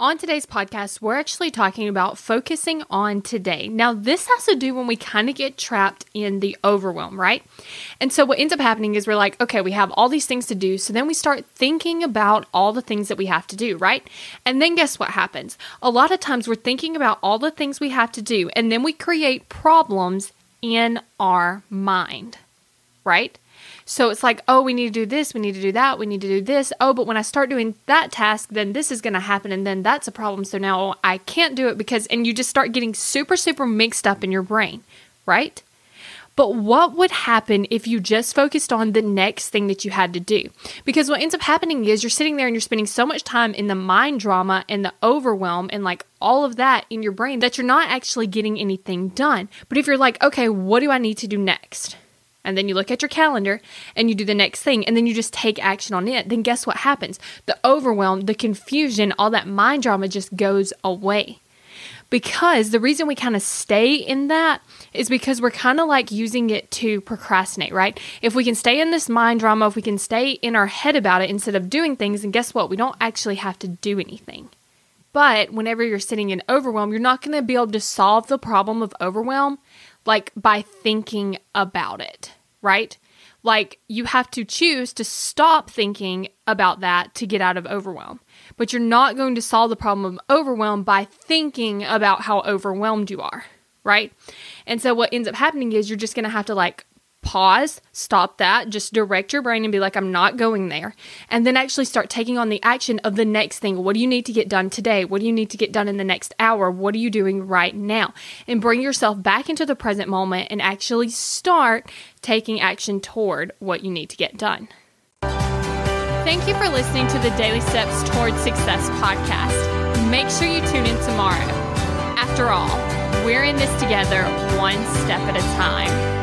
On today's podcast, we're actually talking about focusing on today. Now, this has to do when we kind of get trapped in the overwhelm, right? And so what ends up happening is we're like, okay, we have all these things to do. So then we start thinking about all the things that we have to do, right? And then guess what happens? A lot of times we're thinking about all the things we have to do, and then we create problems in our mind, right? So it's like, oh, we need to do this, we need to do that, we need to do this. Oh, but when I start doing that task, then this is going to happen, and then that's a problem. So now I can't do it because, and you just start getting super, super mixed up in your brain, right? But what would happen if you just focused on the next thing that you had to do? Because what ends up happening is you're sitting there and you're spending so much time in the mind drama and the overwhelm and like all of that in your brain that you're not actually getting anything done. But if you're like, okay, what do I need to do next? And then you look at your calendar and you do the next thing and then you just take action on it, then guess what happens? The overwhelm, the confusion, all that mind drama just goes away. Because the reason we kind of stay in that is because we're kind of like using it to procrastinate, right? If we can stay in this mind drama, if we can stay in our head about it instead of doing things, then guess what? We don't actually have to do anything. But whenever you're sitting in overwhelm, you're not going to be able to solve the problem of overwhelm like by thinking about it, right? Like you have to choose to stop thinking about that to get out of overwhelm. But you're not going to solve the problem of overwhelm by thinking about how overwhelmed you are, right? And so what ends up happening is you're just going to have to like pause, stop that, just direct your brain and be like, I'm not going there. And then actually start taking on the action of the next thing. What do you need to get done today? What do you need to get done in the next hour? What are you doing right now? And bring yourself back into the present moment and actually start taking action toward what you need to get done. Thank you for listening to the Daily Steps Towards Success podcast. Make sure you tune in tomorrow. After all, we're in this together, one step at a time.